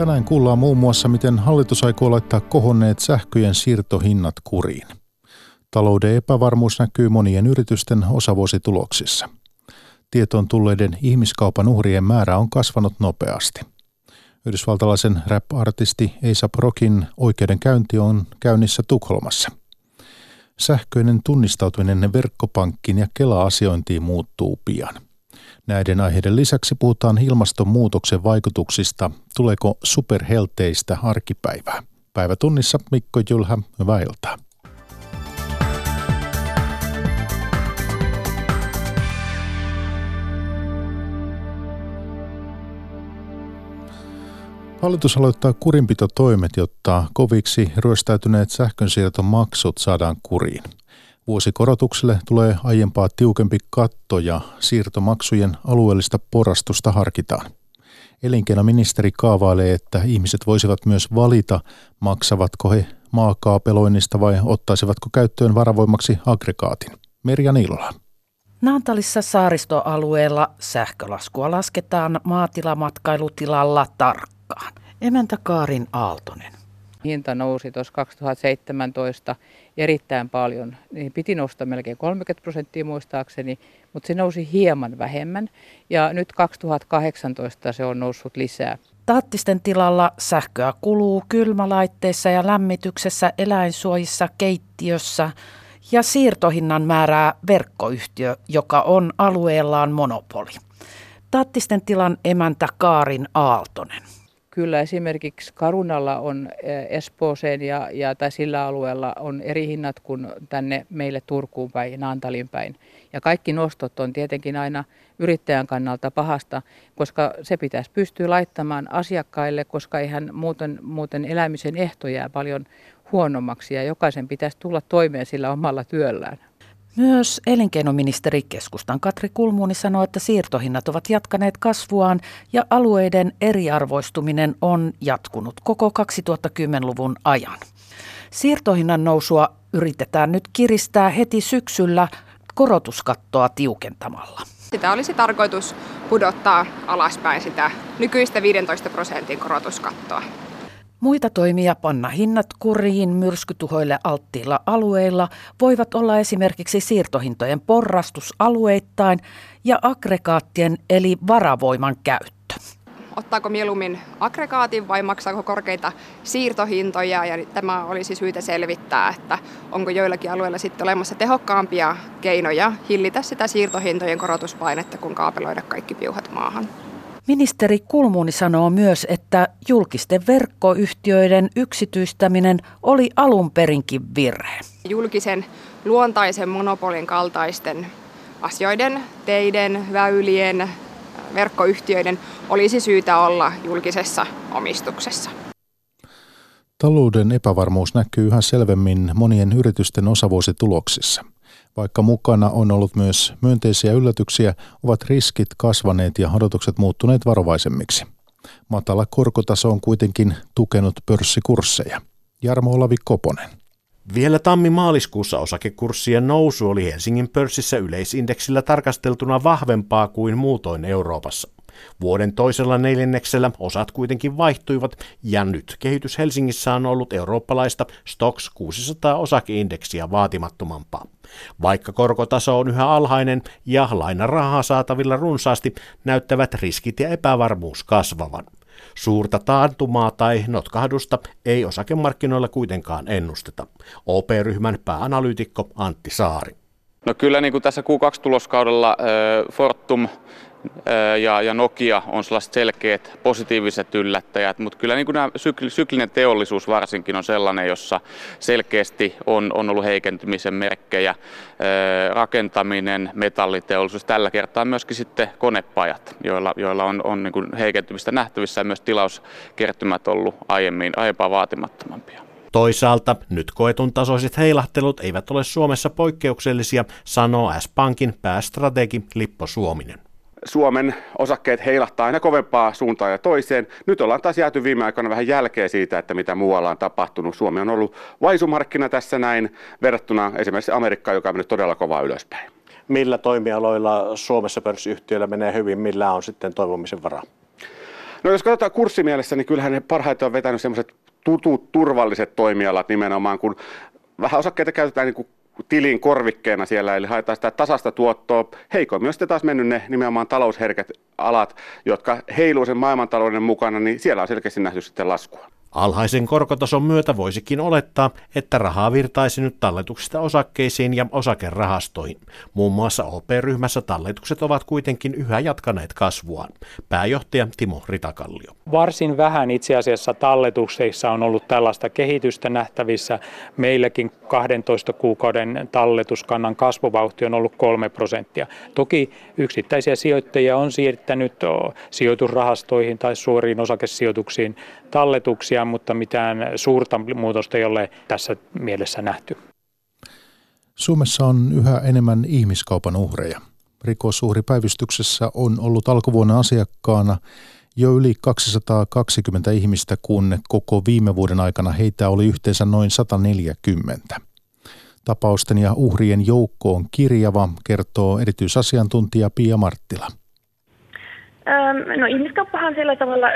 Tänään kuullaan muun muassa, miten hallitus aikoo laittaa kohonneet sähköjen siirtohinnat kuriin. Talouden epävarmuus näkyy monien yritysten osavuosituloksissa. Tietoon tulleiden ihmiskaupan uhrien määrä on kasvanut nopeasti. Yhdysvaltalaisen rap-artisti A$AP Rockin oikeudenkäynti on käynnissä Tukholmassa. Sähköinen tunnistautuminen verkkopankkiin ja Kela-asiointiin muuttuu pian. Näiden aiheiden lisäksi puhutaan ilmastonmuutoksen vaikutuksista. Tuleeko superhelteistä arkipäivää? Päivä tunnissa Mikko Jylhä, hyvää iltaa. Hallitus aloittaa kurinpitotoimet, jotta koviksi ryöstäytyneet sähkönsiirtomaksut saadaan kuriin. Vuosikorotukselle tulee aiempaa tiukempi katto ja siirtomaksujen alueellista porastusta harkitaan. Elinkeinoministeri kaavailee, että ihmiset voisivat myös valita, maksavatko he maakaapeloinnista vai ottaisivatko käyttöön varavoimaksi aggregaatin. Merja Niilola. Naantalissa saaristoalueella sähkölaskua lasketaan maatilamatkailutilalla tarkkaan. Emäntä Kaarin Aaltonen. Hinta nousi tuossa 2017 erittäin paljon. Niin piti nousta melkein 30% muistaakseni, mutta se nousi hieman vähemmän. Ja nyt 2018 se on noussut lisää. Taattisten tilalla sähköä kuluu kylmälaitteissa ja lämmityksessä, eläinsuojissa, keittiössä. Ja siirtohinnan määrää verkkoyhtiö, joka on alueellaan monopoli. Taattisten tilan emäntä Kaarin Aaltonen. Kyllä esimerkiksi Carunalla on Espooseen tai sillä alueella on eri hinnat kuin tänne meille Turkuun päin ja Naantalin päin. Ja kaikki nostot on tietenkin aina yrittäjän kannalta pahasta, koska se pitäisi pystyä laittamaan asiakkaille, koska eihän muuten elämisen ehto jää paljon huonommaksi ja jokaisen pitäisi tulla toimeen sillä omalla työllään. Myös elinkeinoministeri keskustan Katri Kulmuni sanoi, että siirtohinnat ovat jatkaneet kasvuaan ja alueiden eriarvoistuminen on jatkunut koko 2010-luvun ajan. Siirtohinnan nousua yritetään nyt kiristää heti syksyllä korotuskattoa tiukentamalla. Sitä olisi tarkoitus pudottaa alaspäin sitä nykyistä 15% korotuskattoa. Muita toimia panna hinnat kuriin myrskytuhoille alttiilla alueilla voivat olla esimerkiksi siirtohintojen porrastus alueittain ja aggregaattien eli varavoiman käyttö. Ottaako mieluummin aggregaatin vai maksaako korkeita siirtohintoja? Ja tämä olisi syytä selvittää, että onko joillakin alueilla sitten olemassa tehokkaampia keinoja hillitä sitä siirtohintojen korotuspainetta, kun kaapeloida kaikki piuhat maahan. Ministeri Kulmuni sanoo myös, että julkisten verkkoyhtiöiden yksityistäminen oli alun perinkin virhe. Julkisen luontaisen monopolin kaltaisten asioiden, teiden, väylien, verkkoyhtiöiden olisi syytä olla julkisessa omistuksessa. Talouden epävarmuus näkyy yhä selvemmin monien yritysten osavuosituloksissa. Vaikka mukana on ollut myös myönteisiä yllätyksiä, ovat riskit kasvaneet ja odotukset muuttuneet varovaisemmiksi. Matala korkotaso on kuitenkin tukenut pörssikursseja. Jarmo Olavi Koponen. Vielä tammi-maaliskuussa osakekurssien nousu oli Helsingin pörssissä yleisindeksillä tarkasteltuna vahvempaa kuin muutoin Euroopassa. Vuoden toisella neljänneksellä osat kuitenkin vaihtuivat ja nyt kehitys Helsingissä on ollut eurooppalaista Stoxx 600 osakeindeksiä vaatimattomampaa. Vaikka korkotaso on yhä alhainen ja lainarahaa saatavilla runsaasti, näyttävät riskit ja epävarmuus kasvavan. Suurta taantumaa tai notkahdusta ei osakemarkkinoilla kuitenkaan ennusteta. OP-ryhmän pääanalyytikko Antti Saari. No kyllä niin kuin tässä Q2-tuloskaudella Fortum ja Nokia on sellaiset selkeät positiiviset yllättäjät, mutta kyllä niin kuin nämä syklinen teollisuus varsinkin on sellainen, jossa selkeästi on ollut heikentymisen merkkejä, rakentaminen, metalliteollisuus, tällä kertaa myöskin sitten konepajat, joilla on niin kuin heikentymistä nähtävissä ja myös tilauskertymät ollut aiempaa vaatimattomampia. Toisaalta nyt koetun tasoiset heilahtelut eivät ole Suomessa poikkeuksellisia, sanoo S-Pankin päästrategi Lippo Suominen. Suomen osakkeet heilahtaa aina kovempaa suuntaan ja toiseen. Nyt ollaan taas jääty viime aikoina vähän jälkeen siitä, että mitä muualla on tapahtunut. Suomi on ollut vaisumarkkina tässä näin verrattuna esimerkiksi Amerikkaan, joka on mennyt todella kovaa ylöspäin. Millä toimialoilla Suomessa pörssiyhtiöillä menee hyvin, millä on sitten toivomisen varaa? No jos katsotaan kurssimielessä, niin kyllähän ne parhaiten on vetänyt sellaiset tutut, turvalliset toimialat nimenomaan, kun vähän osakkeita käytetään niin kuin tilin korvikkeena siellä, eli haetaan sitä tasasta tuottoa. Heikoimmin on sitten taas mennyt ne nimenomaan talousherkät alat, jotka heiluu sen maailmantalouden mukana, niin siellä on selkeästi nähty sitten laskua. Alhaisen korkotason myötä voisikin olettaa, että rahaa virtaisi nyt talletuksista osakkeisiin ja osakerahastoihin. Muun muassa OP-ryhmässä talletukset ovat kuitenkin yhä jatkaneet kasvuaan. Pääjohtaja Timo Ritakallio. Varsin vähän itse asiassa talletuksissa on ollut tällaista kehitystä nähtävissä. Meilläkin 12 kuukauden talletuskannan kasvuvauhti on ollut 3%. Toki yksittäisiä sijoittajia on siirtänyt sijoitusrahastoihin tai suoriin osakesijoituksiin talletuksia, mutta mitään suurta muutosta ei ole tässä mielessä nähty. Suomessa on yhä enemmän ihmiskaupan uhreja. Rikosuhripäivystyksessä on ollut alkuvuonna asiakkaana jo yli 220 ihmistä, kun koko viime vuoden aikana heitä oli yhteensä noin 140. Tapausten ja uhrien joukko on kirjava, kertoo erityisasiantuntija Pia Marttila. No ihmiskauppahan sillä tavalla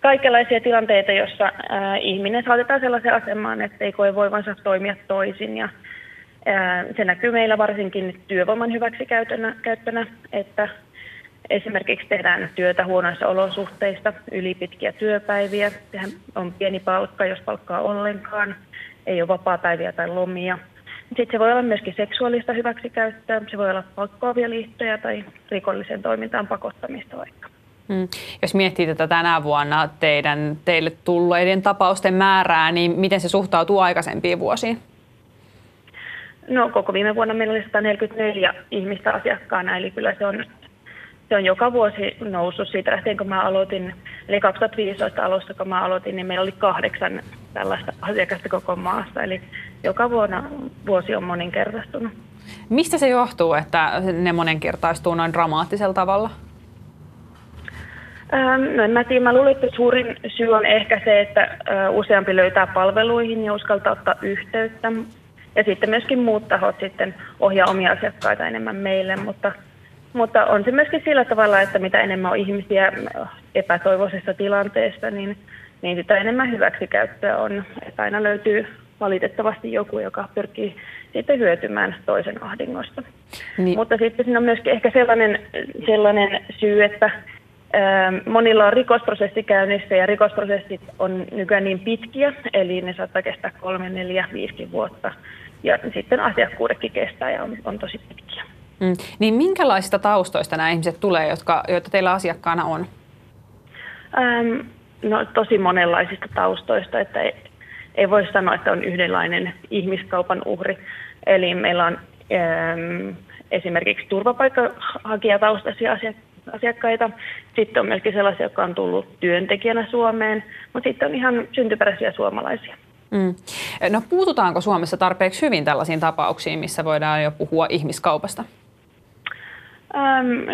kaikenlaisia tilanteita, jossa ihminen saatetaan sellaiseen asemaan, että ei koe voivansa toimia toisin. Ja, se näkyy meillä varsinkin työvoiman hyväksikäyttönä, että esimerkiksi tehdään työtä huonoissa olosuhteissa, ylipitkiä työpäiviä. Sehän on pieni palkka, jos palkkaa ollenkaan, ei ole vapaapäiviä tai lomia. Sitten se voi olla myöskin seksuaalista hyväksikäyttöä, se voi olla pakkoavia liittoja tai rikolliseen toimintaan pakottamista vaikka. Jos miettii tätä tänä vuonna teille tulleiden tapausten määrää, niin miten se suhtautuu aikaisempiin vuosiin? No koko viime vuonna meillä oli 144 ihmistä asiakkaana, eli kyllä se on joka vuosi noussut siitä lähtien, kun mä aloitin, eli 2015 alussa, kun mä aloitin, niin meillä oli 8 tällaista asiakasta koko maassa, eli joka vuosi on moninkertaistunut. Mistä se johtuu, että ne moninkertaistuu noin dramaattisella tavalla? No mä luulen, että suurin syy on ehkä se, että useampi löytää palveluihin ja uskaltaa ottaa yhteyttä. Ja sitten myöskin muut tahot sitten ohjaa omia asiakkaita enemmän meille. Mutta on se myöskin sillä tavalla, että mitä enemmän on ihmisiä epätoivoisessa tilanteessa, niin sitä enemmän hyväksikäyttöä on. Että aina löytyy valitettavasti joku, joka pyrkii sitten hyötymään toisen ahdingosta. Niin. Mutta sitten siinä on myöskin ehkä sellainen syy, että monilla on rikosprosessi käynnissä ja rikosprosessit on nykyään niin pitkiä, eli ne saattaa kestää 3, 4, 5 vuotta. Ja sitten asiakkuudetkin kestää ja on tosi pitkiä. Niin minkälaisista taustoista nämä ihmiset tulee, joita teillä asiakkaana on? No tosi monenlaisista taustoista, että ei voi sanoa, että on yhdenlainen ihmiskaupan uhri. Eli meillä on esimerkiksi turvapaikanhakijataustaisia asiakkaita. Sitten on myöskin sellaisia, jotka on tullut työntekijänä Suomeen, mutta sitten on ihan syntyperäisiä suomalaisia. No puututaanko Suomessa tarpeeksi hyvin tällaisiin tapauksiin, missä voidaan jo puhua ihmiskaupasta?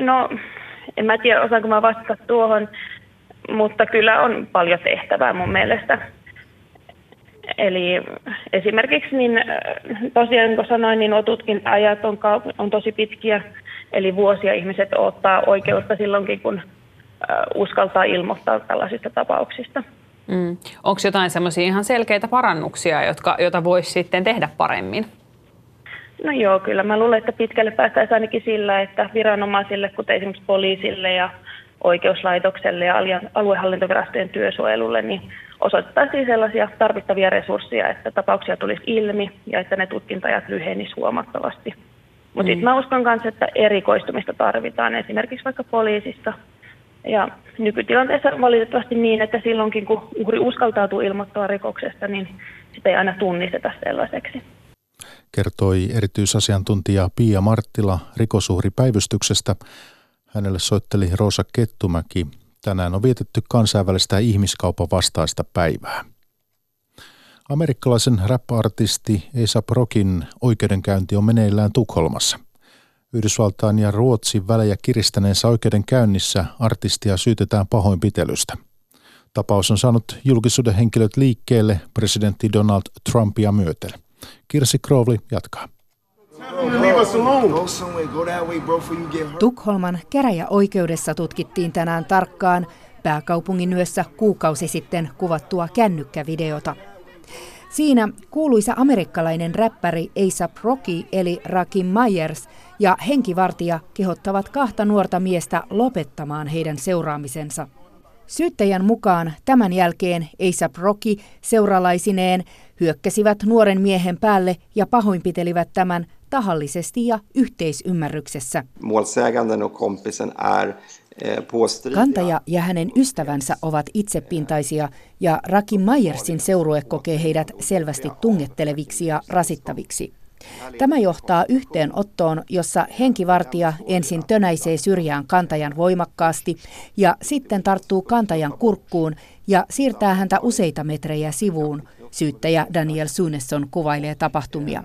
No en mä tiedä, osaanko mä vastata tuohon, mutta kyllä on paljon tehtävää mun mielestä. Eli esimerkiksi niin, tosiaan kun sanoin, niin tutkinta-ajat on tosi pitkiä. Eli vuosia ihmiset odottaa oikeutta silloinkin, kun uskaltaa ilmoittaa tällaisista tapauksista. Onko jotain semmoisia ihan selkeitä parannuksia, joita voisi sitten tehdä paremmin? No joo, kyllä mä luulen, että pitkälle päästäisiin ainakin sillä, että viranomaisille, kuten esimerkiksi poliisille ja oikeuslaitokselle ja aluehallintovirastojen työsuojelulle, niin osoitettaisiin sellaisia tarvittavia resursseja, että tapauksia tulisi ilmi ja että ne tutkinta-ajat lyhenisivät huomattavasti. Mutta sitten mä uskon kanssa, että erikoistumista tarvitaan esimerkiksi vaikka poliisissa. Ja nykytilanteessa valitettavasti niin, että silloinkin kun uhri uskaltautuu ilmoittaa rikoksesta, niin sitä ei aina tunnisteta sellaiseksi. Kertoi erityisasiantuntija Pia Marttila rikosuhripäivystyksestä. Hänelle soitteli Roosa Kettumäki. Tänään on vietetty kansainvälistä ihmiskaupan vastaista päivää. Amerikkalaisen rap-artisti A$AP Rockin oikeudenkäynti on meneillään Tukholmassa. Yhdysvaltain ja Ruotsin välejä kiristäneessä oikeudenkäynnissä artistia syytetään pahoinpitelystä. Tapaus on saanut julkisuuden henkilöt liikkeelle presidentti Donald Trumpia myöten. Kirsi Crowley jatkaa. Tukholman käräjäoikeudessa tutkittiin tänään tarkkaan, pääkaupungin yössä kuukausi sitten kuvattua kännykkävideota. Siinä kuuluisa amerikkalainen räppäri A$AP Rocky eli Rakim Myers ja henkivartija kehottavat kahta nuorta miestä lopettamaan heidän seuraamisensa. Syyttäjän mukaan tämän jälkeen A$AP Rocky seuralaisineen hyökkäsivät nuoren miehen päälle ja pahoinpitelivät tämän tahallisesti ja yhteisymmärryksessä. Kantaja ja hänen ystävänsä ovat itsepintaisia ja Rakim Myersin seurue kokee heidät selvästi tungetteleviksi ja rasittaviksi. Tämä johtaa yhteenottoon, jossa henkivartija ensin tönäisee syrjään kantajan voimakkaasti ja sitten tarttuu kantajan kurkkuun ja siirtää häntä useita metrejä sivuun. Syyttäjä Daniel Sunesson kuvailee tapahtumia.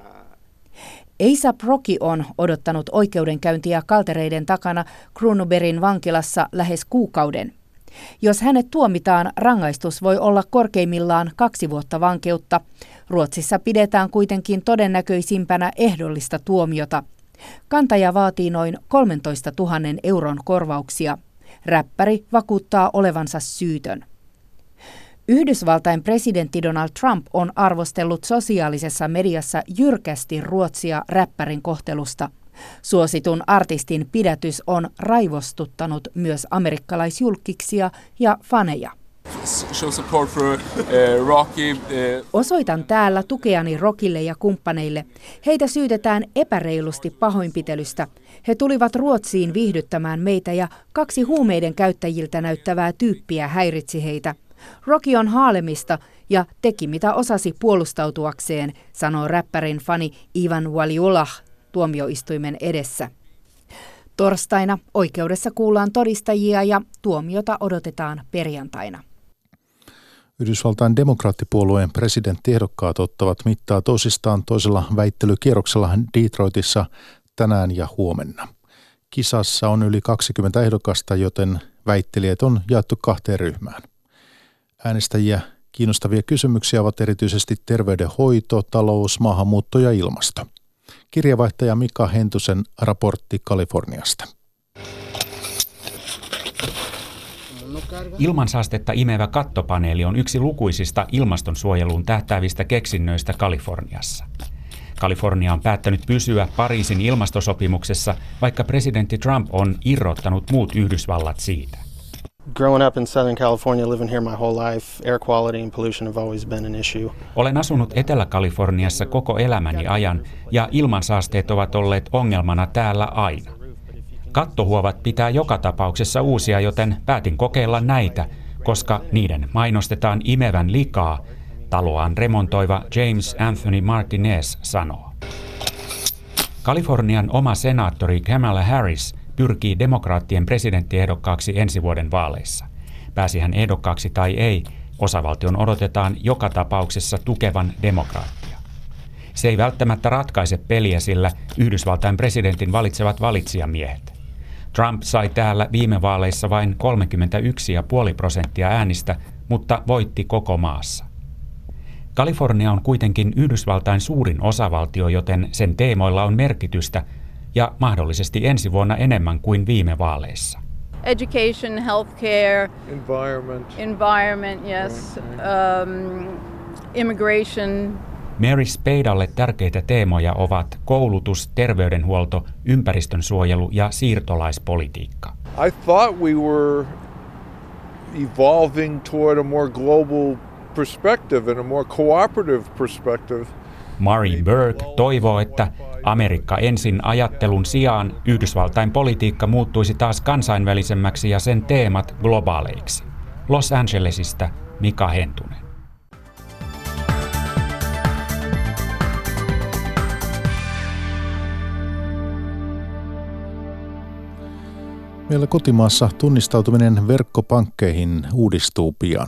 A$AP Rocky on odottanut oikeudenkäyntiä kaltereiden takana Kronobergin vankilassa lähes kuukauden. Jos hänet tuomitaan, rangaistus voi olla korkeimmillaan 2 vuotta vankeutta. Ruotsissa pidetään kuitenkin todennäköisimpänä ehdollista tuomiota. Kantaja vaatii noin 13 000 euron korvauksia. Räppäri vakuuttaa olevansa syytön. Yhdysvaltain presidentti Donald Trump on arvostellut sosiaalisessa mediassa jyrkästi Ruotsia räppärin kohtelusta. Suositun artistin pidätys on raivostuttanut myös amerikkalaisjulkkiksia ja faneja. Osoitan täällä tukeani Rockille ja kumppaneille. Heitä syytetään epäreilusti pahoinpitelystä. He tulivat Ruotsiin viihdyttämään meitä ja 2 huumeiden käyttäjiltä näyttävää tyyppiä häiritsi heitä. Rocky on haalemista ja teki mitä osasi puolustautuakseen, sanoo räppärin fani Ivan Waliullah tuomioistuimen edessä. Torstaina oikeudessa kuullaan todistajia ja tuomiota odotetaan perjantaina. Yhdysvaltain demokraattipuolueen presidenttiehdokkaat ottavat mittaa toisistaan toisella väittelykierroksella Detroitissa tänään ja huomenna. Kisassa on yli 20 ehdokasta, joten väittelijät on jaettu 2 ryhmään. Äänestäjiä kiinnostavia kysymyksiä ovat erityisesti terveydenhoito, talous, maahanmuutto ja ilmasto. Kirjavaihtaja Mika Hentusen raportti Kaliforniasta. Ilmansaastetta imevä kattopaneeli on yksi lukuisista ilmastonsuojeluun tähtäävistä keksinnöistä Kaliforniassa. Kalifornia on päättänyt pysyä Pariisin ilmastosopimuksessa, vaikka presidentti Trump on irrottanut muut Yhdysvallat siitä. Olen asunut Etelä-Kaliforniassa koko elämäni ajan ja ilmansaasteet ovat olleet ongelmana täällä aina. Kattohuovat pitää joka tapauksessa uusia, joten päätin kokeilla näitä, koska niiden mainostetaan imevän likaa, taloaan remontoiva James Anthony Martinez sanoo. Kalifornian oma senaattori Kamala Harris pyrkii demokraattien presidenttiehdokkaaksi ensi vuoden vaaleissa. Pääsi hän ehdokkaaksi tai ei, osavaltion odotetaan joka tapauksessa tukevan demokraattia. Se ei välttämättä ratkaise peliä, sillä Yhdysvaltain presidentin valitsevat valitsijamiehet. Trump sai täällä viime vaaleissa vain 31,5% äänistä, mutta voitti koko maassa. Kalifornia on kuitenkin Yhdysvaltain suurin osavaltio, joten sen teemoilla on merkitystä, ja mahdollisesti ensi vuonna enemmän kuin viime vaaleissa. Education, healthcare, environment, yes, immigration. Mary Spadalle tärkeitä teemoja ovat koulutus, terveydenhuolto, ympäristönsuojelu ja siirtolaispolitiikka. I thought we were evolving toward a more global perspective and a more cooperative perspective. Murray Burke toivoo, että Amerikka ensin -ajattelun sijaan Yhdysvaltain politiikka muuttuisi taas kansainvälisemmäksi ja sen teemat globaaleiksi. Los Angelesista Mika Hentunen. Meillä kotimaassa tunnistautuminen verkkopankkeihin uudistuu pian.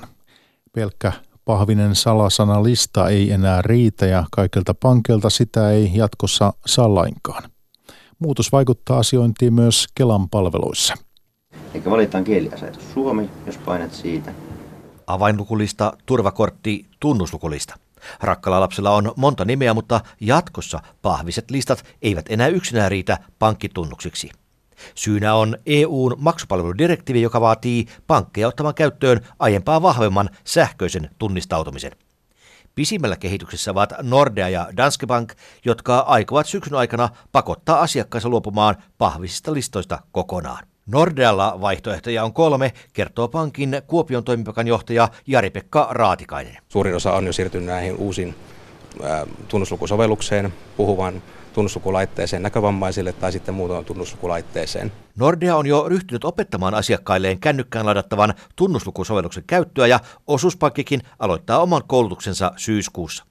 Pelkkä pahvinen salasanalista ei enää riitä ja kaikilta pankeilta sitä ei jatkossa saa lainkaan. Muutos vaikuttaa asiointiin myös Kelan palveluissa. Eikä valitaan kieliasetus suomi, jos painat siitä. Avainlukulista, turvakortti, tunnuslukulista. Rakkalla lapsella on monta nimeä, mutta jatkossa pahviset listat eivät enää yksinään riitä pankkitunnuksiksi. Syynä on EU:n maksupalveludirektiivi, joka vaatii pankkeja ottamaan käyttöön aiempaa vahvemman sähköisen tunnistautumisen. Pisimmällä kehityksessä ovat Nordea ja Danske Bank, jotka aikovat syksyn aikana pakottaa asiakkaansa luopumaan pahvisista listoista kokonaan. Nordealla vaihtoehtoja on 3, kertoo pankin Kuopion toimipikan johtaja Jari-Pekka Raatikainen. Suurin osa on jo siirtynyt näihin uusiin tunnuslukusovellukseen, puhuvan tunnuslukulaitteeseen näkövammaisille tai sitten muutoin tunnuslukulaitteeseen. Nordea on jo ryhtynyt opettamaan asiakkailleen kännykkään ladattavan tunnuslukusovelluksen käyttöä ja Osuuspankkikin aloittaa oman koulutuksensa syyskuussa.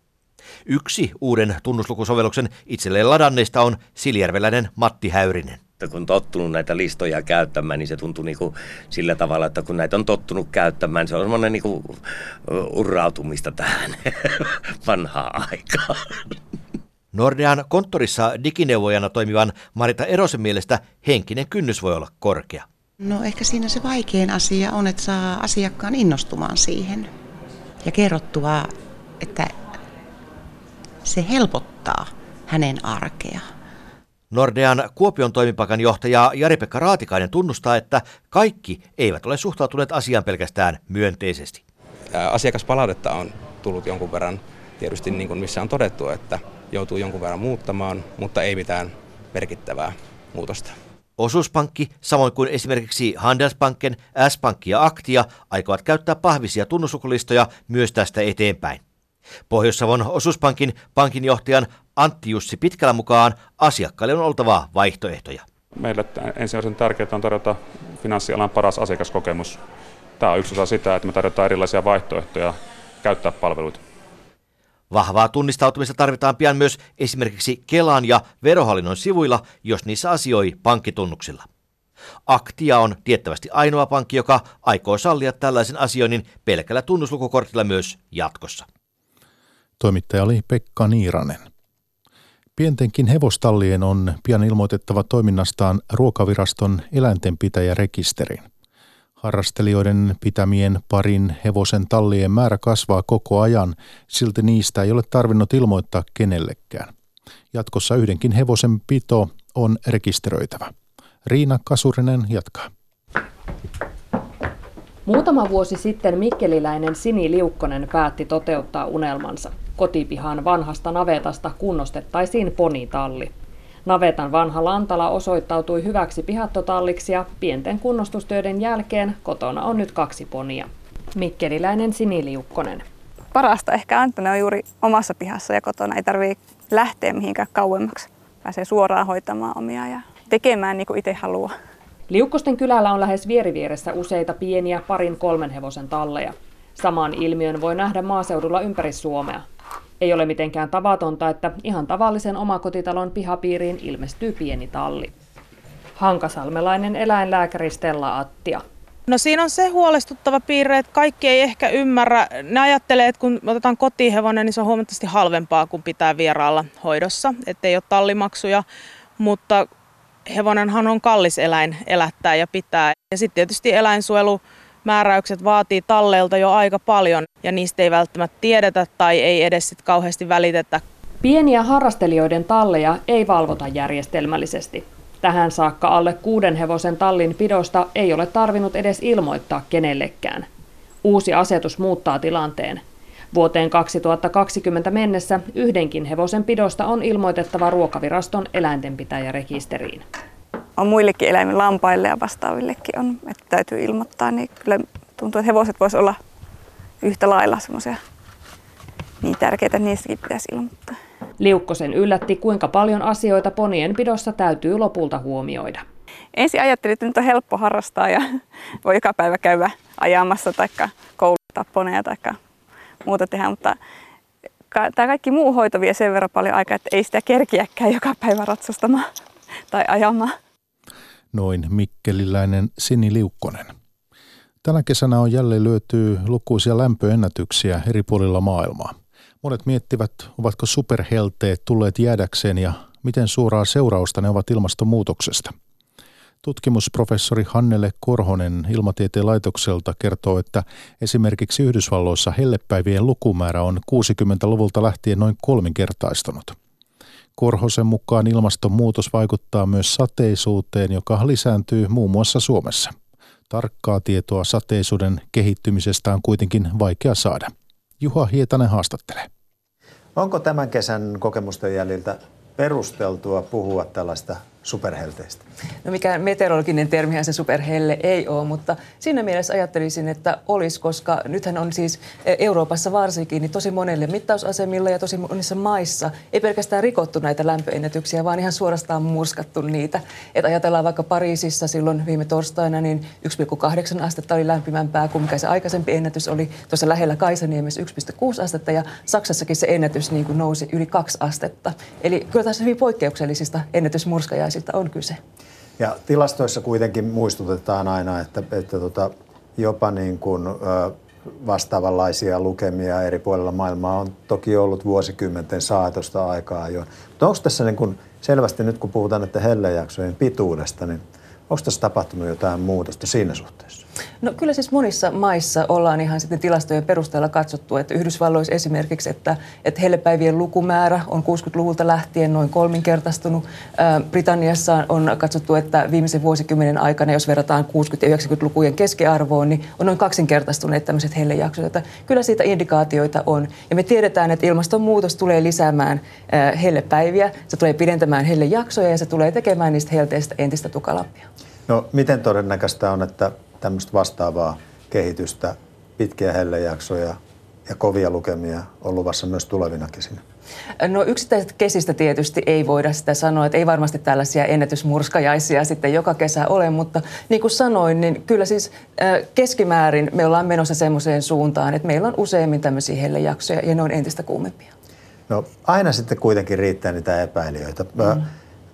Yksi uuden tunnuslukusovelluksen itselleen ladanneista on siljärveläinen Matti Häyrinen. Kun on tottunut näitä listoja käyttämään, niin se tuntuu niin kuin sillä tavalla, että kun näitä on tottunut käyttämään, niin se on semmoinen niin kuin urrautumista tähän vanhaa aikaa. Nordean konttorissa digineuvojana toimivan Marita Erosen mielestä henkinen kynnys voi olla korkea. No ehkä siinä se vaikein asia on, että saa asiakkaan innostumaan siihen ja kerrottua, että se helpottaa hänen arkeaan. Nordean Kuopion toimipaikan johtaja Jari-Pekka Raatikainen tunnustaa, että kaikki eivät ole suhtautuneet asiaan pelkästään myönteisesti. Asiakaspalautetta on tullut jonkun verran, tietysti niin kuin missä on todettu, että joutuu jonkun verran muuttamaan, mutta ei mitään merkittävää muutosta. Osuuspankki, samoin kuin esimerkiksi Handelsbanken, S-pankki ja Aktia, aikovat käyttää pahvisia tunnuslukulistoja myös tästä eteenpäin. Pohjois-Savon Osuuspankin pankinjohtajan Antti Jussi Pitkälän mukaan asiakkaille on oltava vaihtoehtoja. Meille ensimmäisen tärkeää on tarjota finanssialan paras asiakaskokemus. Tämä on yksi osa sitä, että me tarjotaan erilaisia vaihtoehtoja käyttää palveluita. Vahvaa tunnistautumista tarvitaan pian myös esimerkiksi Kelan ja Verohallinnon sivuilla, jos niissä asioi pankkitunnuksilla. Aktia on tiettävästi ainoa pankki, joka aikoo sallia tällaisen asioinnin pelkällä tunnuslukukortilla myös jatkossa. Toimittaja oli Pekka Niiranen. Pientenkin hevostallien on pian ilmoitettava toiminnastaan Ruokaviraston eläintenpitäjärekisteriin. Harrastelijoiden pitämien parin hevosen tallien määrä kasvaa koko ajan, silti niistä ei ole tarvinnut ilmoittaa kenellekään. Jatkossa yhdenkin hevosen pito on rekisteröitävä. Riina Kasurinen jatkaa. Muutama vuosi sitten mikkeliläinen Sini Liukkonen päätti toteuttaa unelmansa. Kotipihaan vanhasta navetasta kunnostettaisiin ponitalli. Navetan vanha lantala osoittautui hyväksi pihattotalliksi ja pienten kunnostustöiden jälkeen kotona on nyt 2 ponia. Mikkeliläinen Sini Liukkonen. Parasta ehkä on, että ne on juuri omassa pihassa ja kotona. Ei tarvitse lähteä mihinkään kauemmaksi. Pääsee suoraan hoitamaan omia ja tekemään niin kuin itse haluaa. Liukkosten kylällä on lähes vierivieressä useita pieniä 2-3 hevosen talleja. Saman ilmiön voi nähdä maaseudulla ympäri Suomea. Ei ole mitenkään tavatonta, että ihan tavallisen omakotitalon pihapiiriin ilmestyy pieni talli. Hankasalmelainen eläinlääkäri Stella Attia. No siinä on se huolestuttava piirre, että kaikki ei ehkä ymmärrä. Ne ajattelee, että kun otetaan kotihevonen, niin se on huomattavasti halvempaa kuin pitää vieraalla hoidossa, ettei ole tallimaksuja, mutta hevonenhan on kallis eläin elättää ja pitää. Ja sitten tietysti eläinsuojelumääräykset vaatii talleilta jo aika paljon ja niistä ei välttämättä tiedetä tai ei edes sit kauheasti välitetä. Pieniä harrastelijoiden talleja ei valvota järjestelmällisesti. Tähän saakka alle 6 hevosen tallin pidosta ei ole tarvinnut edes ilmoittaa kenellekään. Uusi asetus muuttaa tilanteen. Vuoteen 2020 mennessä yhdenkin hevosen pidosta on ilmoitettava Ruokaviraston eläintenpitäjärekisteriin. On muillekin eläimille, lampaille ja vastaavillekin on, että täytyy ilmoittaa, niin kyllä tuntuu, että hevoset voisivat olla yhtä lailla semmoisia niin tärkeitä, että niistäkin pitäisi ilmoittaa. Liukkosen yllätti, kuinka paljon asioita ponien pidossa täytyy lopulta huomioida. Ensin ajattelin, että nyt on helppo harrastaa ja voi joka päivä käydä ajamassa tai kouluttaa poneja tai muuta tehdä, mutta tämä kaikki muu hoito vie sen verran paljon aikaa, että ei sitä kerkiäkään joka päivä ratsastamaan tai ajamaan. Noin mikkeliläinen Sini Liukkonen. Tänä kesänä on jälleen löytyy lukuisia lämpöennätyksiä eri puolilla maailmaa. Monet miettivät, ovatko superhelteet tulleet jäädäkseen ja miten suoraa seurausta ne ovat ilmastonmuutoksesta. Tutkimusprofessori Hannele Korhonen Ilmatieteen laitokselta kertoo, että esimerkiksi Yhdysvalloissa hellepäivien lukumäärä on 60-luvulta lähtien noin 3-kertaistunut. Korhosen mukaan ilmastonmuutos vaikuttaa myös sateisuuteen, joka lisääntyy muun muassa Suomessa. Tarkkaa tietoa sateisuuden kehittymisestä on kuitenkin vaikea saada. Juha Hietanen haastattelee. Onko tämän kesän kokemusten jäljiltä perusteltua puhua tällaista superhelteistä? No mikään meteorologinen termihän se superhelle ei ole, mutta siinä mielessä ajattelisin, että olisi, koska nythän on siis Euroopassa varsinkin niin tosi monelle mittausasemilla ja tosi monissa maissa ei pelkästään rikottu näitä lämpöennätyksiä, vaan ihan suorastaan murskattu niitä. Et ajatellaan vaikka Pariisissa silloin viime torstaina, niin 1,8 astetta oli lämpimämpää kuin mikä se aikaisempi ennätys oli. Tuossa lähellä Kaisaniemessä 1,6 astetta ja Saksassakin se ennätys niin kuin nousi yli 2 astetta. Eli kyllä tässä hyvin poikkeuksellisista ennätysmurskajaisista on kyse. Ja tilastoissa kuitenkin muistutetaan aina, että jopa niin kuin vastaavanlaisia lukemia eri puolilla maailmaa on toki ollut vuosikymmenten saatosta aikaa ajoin. Mutta onko tässä niin kuin selvästi nyt, kun puhutaan näiden hellejaksojen pituudesta, niin onko tässä tapahtunut jotain muutosta siinä suhteessa? No kyllä siis monissa maissa ollaan ihan sitten tilastojen perusteella katsottu, että Yhdysvalloissa esimerkiksi, että hellepäivien lukumäärä on 60-luvulta lähtien noin 3-kertaistunut. Britanniassa on katsottu, että viimeisen vuosikymmenen aikana, jos verrataan 60- ja 90-lukujen keskiarvoon, niin on noin 2-kertaistuneet tämmöiset hellejaksot, että kyllä siitä indikaatioita on. Ja me tiedetään, että ilmastonmuutos tulee lisäämään hellepäiviä, se tulee pidentämään hellejaksoja ja se tulee tekemään niistä helteistä entistä tukalampia. No miten todennäköistä on, että tämmöistä vastaavaa kehitystä, pitkiä hellejaksoja ja kovia lukemia on luvassa myös tulevina kesinä? No yksittäiset kesistä tietysti ei voida sitä sanoa, että ei varmasti tällaisia ennätysmurskajaisia sitten joka kesä ole, mutta niin kuin sanoin, niin kyllä siis keskimäärin me ollaan menossa semmoiseen suuntaan, että meillä on useimmin tämmöisiä hellejaksoja ja ne on entistä kuumempia. No aina sitten kuitenkin riittää niitä epäilijöitä.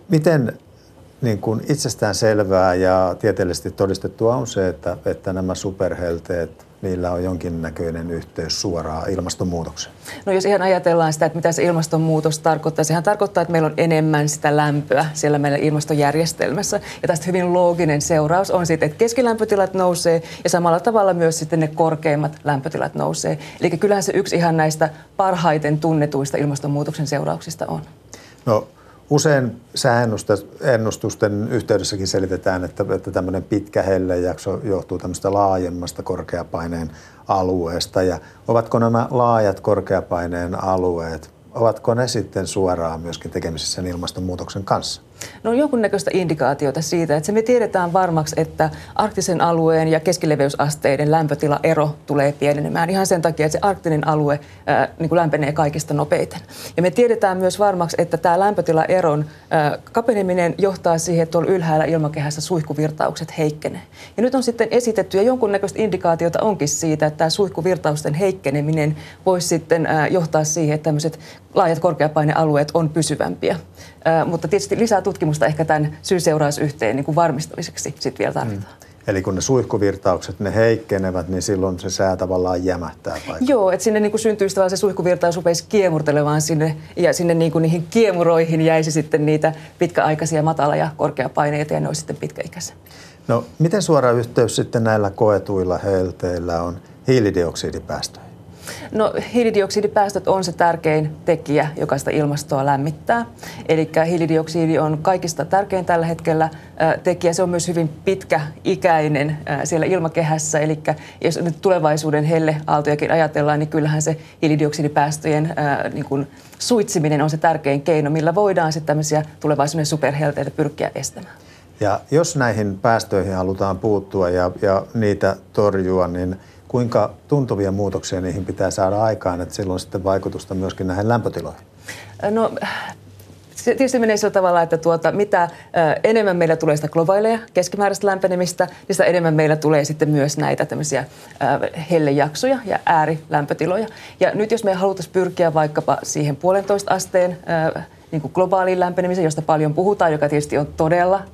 Miten niin kuin itsestään selvää ja tieteellisesti todistettua on se, että nämä superhelteet, niillä on jonkinnäköinen yhteys suoraan ilmastonmuutokseen. No jos ihan ajatellaan sitä, että mitä se ilmastonmuutos tarkoittaa, sehän tarkoittaa, että meillä on enemmän sitä lämpöä siellä meidän ilmastojärjestelmässä. Ja tästä hyvin looginen seuraus on siitä, että keskilämpötilat nousee ja samalla tavalla myös sitten ne korkeimmat lämpötilat nousee. Eli kyllähän se yksi ihan näistä parhaiten tunnetuista ilmastonmuutoksen seurauksista on. No usein sääennustusten yhteydessäkin selitetään, että tämmöinen pitkä hellejakso johtuu tämmöistä laajemmasta korkeapaineen alueesta. Ja ovatko nämä laajat korkeapaineen alueet, ovatko ne sitten suoraan myöskin tekemisissä ilmastonmuutoksen kanssa? No on jonkunnäköistä indikaatiota siitä, että me tiedetään varmaksi, että arktisen alueen ja keskileveysasteiden lämpötilaero tulee pienenemään ihan sen takia, että se arktinen alue niin kuin lämpenee kaikista nopeiten. Ja me tiedetään myös varmaksi, että tämä lämpötilaeron kapeneminen johtaa siihen, että tuolla ylhäällä ilmakehässä suihkuvirtaukset heikkenee. Ja nyt on sitten esitetty ja jonkunnäköistä indikaatiota onkin siitä, että tämä suihkuvirtausten heikkeneminen voisi sitten johtaa siihen, että tämmöiset laajat korkeapainealueet on pysyvämpiä. Mutta tietysti lisää tutkimusta ehkä tämän syy-seurausyhteen niin kuin varmistamiseksi sit vielä tarvitaan. Eli kun ne suihkuvirtaukset, ne heikkenevät, niin silloin se sää tavallaan jämähtää paikalla. Joo, että sinne niin kuin syntyy tavallaan se suihkuvirtaus rupeisi kiemurtelemaan sinne, ja sinne niin kuin niihin kiemuroihin jäisi sitten niitä pitkäaikaisia matala- ja korkeapaineita, ja ne olisi sitten pitkäikäisiä. No, miten suora yhteys sitten näillä koetuilla helteillä on hiilidioksidipäästöihin? No hiilidioksidipäästöt on se tärkein tekijä, joka sitä ilmastoa lämmittää. Eli hiilidioksidi on kaikista tärkein tällä hetkellä tekijä. Se on myös hyvin pitkäikäinen siellä ilmakehässä. Eli jos nyt tulevaisuuden helleaaltojakin ajatellaan, niin kyllähän se hiilidioksidipäästöjen niin kuin suitsiminen on se tärkein keino, millä voidaan sitten tämmöisiä tulevaisuuden superhelteitä pyrkiä estämään. Ja jos näihin päästöihin halutaan puuttua ja niitä torjua, niin kuinka tuntuvia muutoksia niihin pitää saada aikaan, että silloin sitten vaikutusta myöskin näihin lämpötiloihin? No se tietysti menee sillä tavalla, että mitä enemmän meillä tulee sitä globaalia keskimääräistä lämpenemistä, niin sitä enemmän meillä tulee sitten myös näitä tämmöisiä hellejaksoja ja äärilämpötiloja. Ja nyt jos me halutaan pyrkiä vaikkapa siihen 1,5 asteen niin kuin globaaliin lämpenemiseen, josta paljon puhutaan, joka tietysti on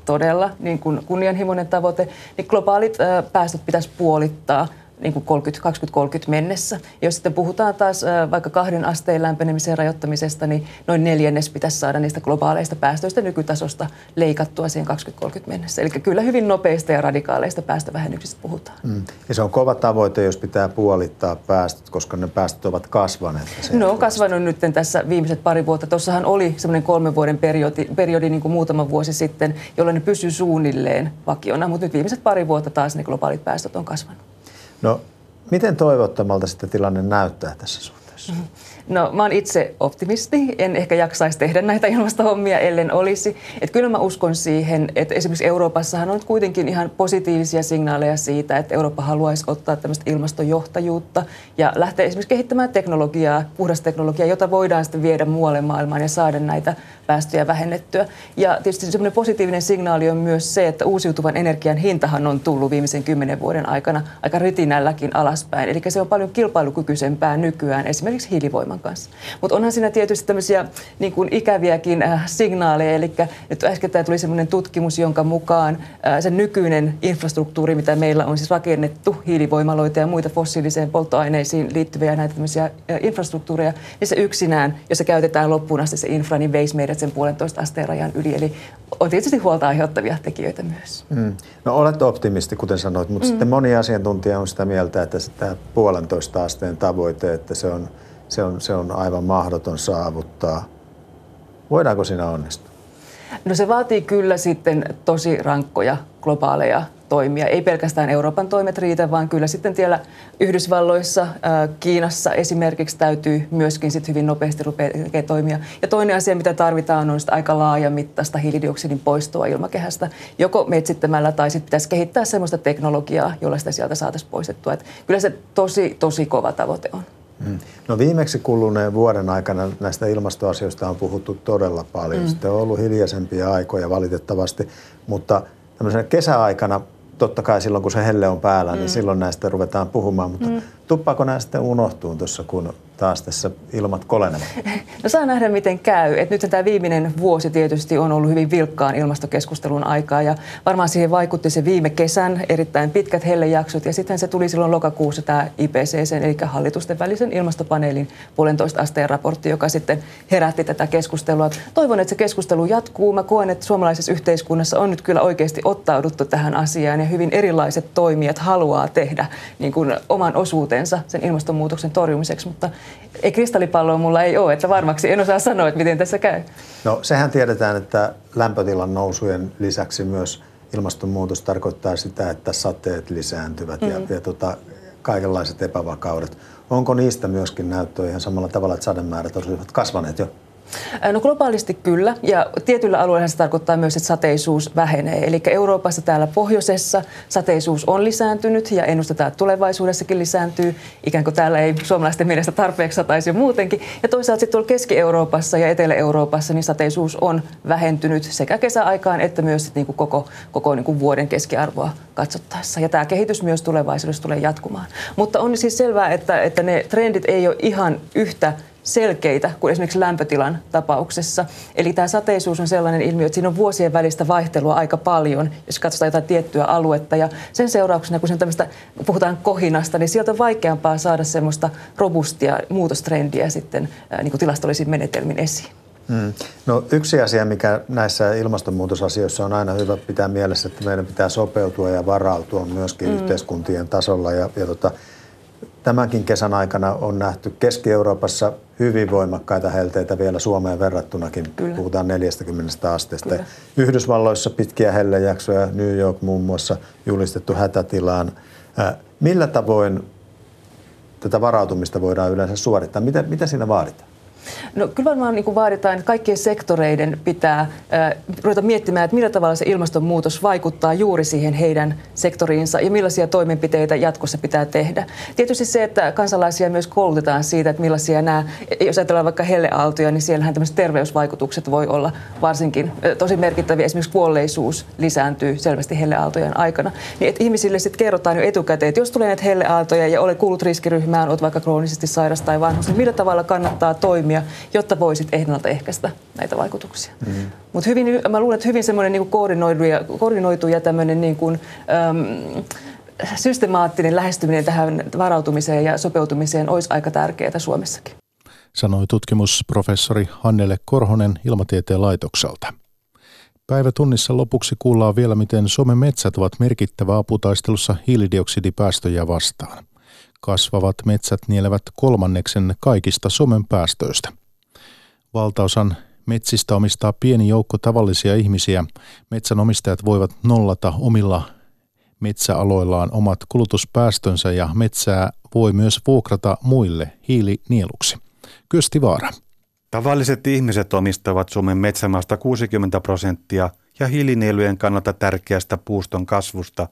todella niin kuin kunnianhimoinen tavoite, niin globaalit päästöt pitäisi puolittaa niin kuin 2030 mennessä. Jos sitten puhutaan taas vaikka 2 asteen lämpenemisen rajoittamisesta, niin noin 4 pitäisi saada niistä globaaleista päästöistä nykytasosta leikattua siihen 2030 mennessä. Eli kyllä hyvin nopeista ja radikaaleista päästövähennyksistä puhutaan. Mm. Ja se on kova tavoite, jos pitää puolittaa päästöt, koska ne päästöt ovat kasvaneet. No on kasvanut nyt tässä viimeiset pari vuotta. Tuossahan oli semmoinen 3 vuoden periodi niin kuin muutama vuosi sitten, jolloin ne pysyi suunnilleen vakiona, mutta nyt viimeiset pari vuotta taas ne globaalit päästöt on kasvanut. No, miten toivottomalta sitten tilanne näyttää tässä suhteessa? No, mä oon itse optimisti. En ehkä jaksaisi tehdä näitä ilmastohommia, ellen olisi. Että kyllä mä uskon siihen, että esimerkiksi Euroopassahan on kuitenkin ihan positiivisia signaaleja siitä, että Eurooppa haluaisi ottaa tämmöistä ilmastojohtajuutta ja lähteä esimerkiksi kehittämään teknologiaa, puhdasta teknologiaa, jota voidaan sitten viedä muualle maailmaan ja saada näitä päästöjä vähennettyä. Ja tietysti semmoinen positiivinen signaali on myös se, että uusiutuvan energian hintahan on tullut viimeisen 10 vuoden aikana aika rytinälläkin alaspäin. Eli se on paljon kilpailukykyisempää nykyään esimerkiksi hiilivoiman kanssa. Mutta onhan siinä tietysti tämmöisiä niin kuin ikäviäkin signaaleja, eli nyt äskettäin tuli semmoinen tutkimus, jonka mukaan se nykyinen infrastruktuuri, mitä meillä on siis rakennettu, hiilivoimaloita ja muita fossiilisiin polttoaineisiin liittyviä näitä tämmöisiä infrastruktuureja, niin se yksinään, jos se käytetään loppuun asti se infra, niin veisi meidät sen 1,5 asteen rajan yli, eli on tietysti huolta aiheuttavia tekijöitä myös. Mm. No olet optimisti, kuten sanoit, mutta sitten moni asiantuntija on sitä mieltä, että tämä 1,5 asteen tavoite, että se on aivan mahdoton saavuttaa. Voidaanko siinä onnistua? No se vaatii kyllä sitten tosi rankkoja globaaleja toimia. Ei pelkästään Euroopan toimet riitä, vaan kyllä sitten siellä Yhdysvalloissa, Kiinassa esimerkiksi täytyy myöskin sitten hyvin nopeasti rupeaa toimia. Ja toinen asia, mitä tarvitaan, on sitten aika laajamittaista hiilidioksidin poistoa ilmakehästä. Joko metsittämällä tai sitten pitäisi kehittää sellaista teknologiaa, jolla sitä sieltä saataisiin poistettua. Et kyllä se tosi kova tavoite on. No viimeksi kuluneen vuoden aikana näistä ilmastoasioista on puhuttu todella paljon. Sitten on ollut hiljaisempia aikoja valitettavasti, mutta tämmöisenä kesäaikana, totta kai silloin kun se helle on päällä, niin silloin näistä ruvetaan puhumaan, mutta tuppaako nämä sitten unohtuun tuossa, kun taas tässä ilmat kolenevat? No saa nähdä, miten käy. Et nyt tämä viimeinen vuosi tietysti on ollut hyvin vilkkaan ilmastokeskustelun aikaa ja varmaan siihen vaikutti se viime kesän erittäin pitkät hellejaksot ja sitten se tuli silloin lokakuussa tämä IPCC, eli hallitusten välisen ilmastopaneelin 1,5 asteen raportti, joka sitten herätti tätä keskustelua. Toivon, että se keskustelu jatkuu. Mä koen, että suomalaisessa yhteiskunnassa on nyt kyllä oikeasti ottauduttu tähän asiaan ja hyvin erilaiset toimijat haluaa tehdä niin kuin oman osuutensa sen ilmastonmuutoksen torjumiseksi, mutta ei kristallipalloa mulla ei ole, että varmaksi en osaa sanoa, että miten tässä käy. No sehän tiedetään, että lämpötilan nousujen lisäksi myös ilmastonmuutos tarkoittaa sitä, että sateet lisääntyvät ja kaikenlaiset epävakaudet. Onko niistä myöskin näyttöä ihan samalla tavalla, että sademäärät olisivat kasvaneet jo? No globaalisti kyllä, ja tietyllä alueella se tarkoittaa myös, että sateisuus vähenee. Eli Euroopassa täällä pohjoisessa sateisuus on lisääntynyt ja ennustetaan, että tulevaisuudessakin lisääntyy. Ikään kuin täällä ei suomalaisten mielestä tarpeeksi sataisi jo muutenkin. Ja toisaalta sitten tuolla Keski-Euroopassa ja Etelä-Euroopassa niin sateisuus on vähentynyt sekä kesäaikaan että myös niin kuin koko niin kuin vuoden keskiarvoa katsottaessa. Ja tämä kehitys myös tulevaisuudessa tulee jatkumaan. Mutta on siis selvää, että ne trendit ei ole ihan yhtä selkeitä kuin esimerkiksi lämpötilan tapauksessa. Eli tämä sateisuus on sellainen ilmiö, että siinä on vuosien välistä vaihtelua aika paljon, jos katsotaan jotain tiettyä aluetta. Ja sen seurauksena, kun puhutaan kohinasta, niin sieltä on vaikeampaa saada semmoista robustia muutostrendiä sitten niin kuin tilastollisiin menetelmin esiin. No yksi asia, mikä näissä ilmastonmuutosasioissa on aina hyvä pitää mielessä, että meidän pitää sopeutua ja varautua myöskin yhteiskuntien tasolla ja tämänkin kesän aikana on nähty Keski-Euroopassa hyvin voimakkaita helteitä vielä Suomeen verrattunakin. Kyllä. Puhutaan 40 asteesta. Kyllä. Yhdysvalloissa pitkiä hellejaksoja, New York muun muassa julistettu hätätilaan. Millä tavoin tätä varautumista voidaan yleensä suorittaa? Mitä siinä vaaditaan? No kyllä varmaan niin kuin vaaditaan, että kaikkien sektoreiden pitää ruveta miettimään, että millä tavalla se ilmastonmuutos vaikuttaa juuri siihen heidän sektoriinsa ja millaisia toimenpiteitä jatkossa pitää tehdä. Tietysti se, että kansalaisia myös koulutetaan siitä, että millaisia nämä, jos ajatellaan vaikka helleaaltoja, niin siellähän tämmöiset terveysvaikutukset voi olla varsinkin tosi merkittäviä. Esimerkiksi kuolleisuus lisääntyy selvästi helleaaltojen aikana. Niin että ihmisille sitten kerrotaan jo etukäteen, että jos tulee näitä helleaaltoja ja olet kuulut riskiryhmään, olet vaikka kroonisesti sairas tai vanhus, niin millä tavalla kannattaa toimia, jotta voisit ennaltaehkäistä näitä vaikutuksia. Mutta mä luulen, että hyvin semmoinen niin koordinoitu ja tämmöinen niin systemaattinen lähestyminen tähän varautumiseen ja sopeutumiseen olisi aika tärkeää Suomessakin. Sanoi tutkimusprofessori Hannele Korhonen Ilmatieteen laitokselta. Päivätunnissa lopuksi kuullaan vielä, miten Suomen metsät ovat merkittävä aputaistelussa hiilidioksidipäästöjä vastaan. Kasvavat metsät nielevät kolmanneksen kaikista Suomen päästöistä. Valtaosan metsistä omistaa pieni joukko tavallisia ihmisiä. Metsänomistajat voivat nollata omilla metsäaloillaan omat kulutuspäästönsä ja metsää voi myös vuokrata muille hiilinieluksi. Kyösti Vaara. Tavalliset ihmiset omistavat Suomen metsämaasta 60% ja hiilinielujen kannalta tärkeästä puuston kasvusta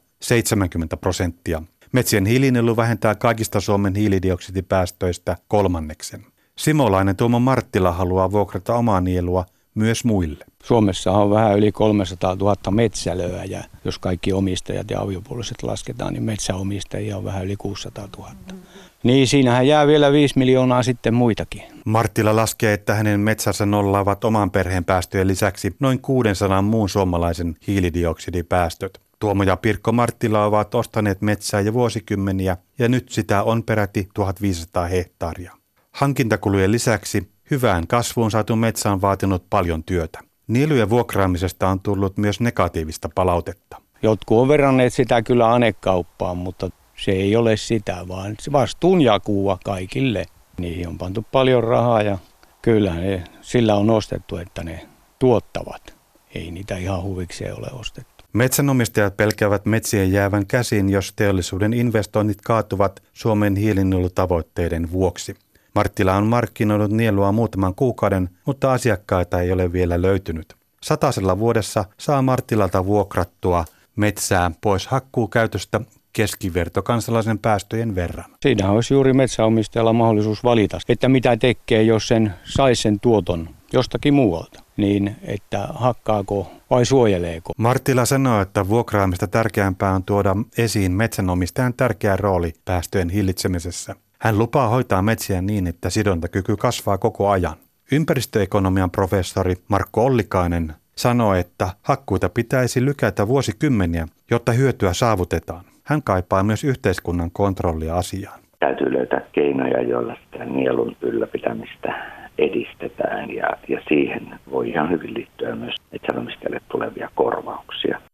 70%. Metsien hiilinielu vähentää kaikista Suomen hiilidioksidipäästöistä kolmanneksen. Simolainen Timo Marttila haluaa vuokrata omaa nielua myös muille. Suomessa on vähän yli 300 000 metsälöä ja jos kaikki omistajat ja aviopuoliset lasketaan, niin metsäomistajia on vähän yli 600 000. Niin siinähän jää vielä 5 miljoonaa sitten muitakin. Marttila laskee, että hänen metsänsä nollaavat oman perheen päästöjen lisäksi noin 600 muun suomalaisen hiilidioksidipäästöt. Tuomo ja Pirkko Marttila ovat ostaneet metsää jo vuosikymmeniä ja nyt sitä on peräti 1500 hehtaaria. Hankintakulujen lisäksi hyvään kasvuun saatu metsä on vaatinut paljon työtä. Nielujen vuokraamisesta on tullut myös negatiivista palautetta. Jotkut on verranneet sitä kyllä anekauppaan, mutta se ei ole sitä, vaan vastuunjakua kaikille. Niihin on pantu paljon rahaa ja kyllä ne, sillä on ostettu, että ne tuottavat. Ei niitä ihan huvikseen ole ostettu. Metsänomistajat pelkäävät metsien jäävän käsiin, jos teollisuuden investoinnit kaatuvat Suomen hiilinolutavoitteiden vuoksi. Marttila on markkinoinut nielua muutaman kuukauden, mutta asiakkaita ei ole vielä löytynyt. 100 vuodessa saa Marttilalta vuokrattua metsää pois hakkuukäytöstä keskivertokansalaisen päästöjen verran. Siinä olisi juuri metsäomistajalla mahdollisuus valita, että mitä tekee, jos sen saisi sen tuoton jostakin muualta, niin että hakkaako vai suojeleeko. Marttila sanoo, että vuokraamista tärkeämpää on tuoda esiin metsänomistajan tärkeä rooli päästöjen hillitsemisessä. Hän lupaa hoitaa metsiä niin, että sidontakyky kasvaa koko ajan. Ympäristöekonomian professori Markku Ollikainen sanoo, että hakkuita pitäisi lykätä vuosikymmeniä, jotta hyötyä saavutetaan. Hän kaipaa myös yhteiskunnan kontrollia asiaan. Täytyy löytää keinoja, joilla sitä nielun ylläpitämistä edistetään ja siihen voi ihan hyvin liittyä myös metsänomistajalle tulevia korvauksia.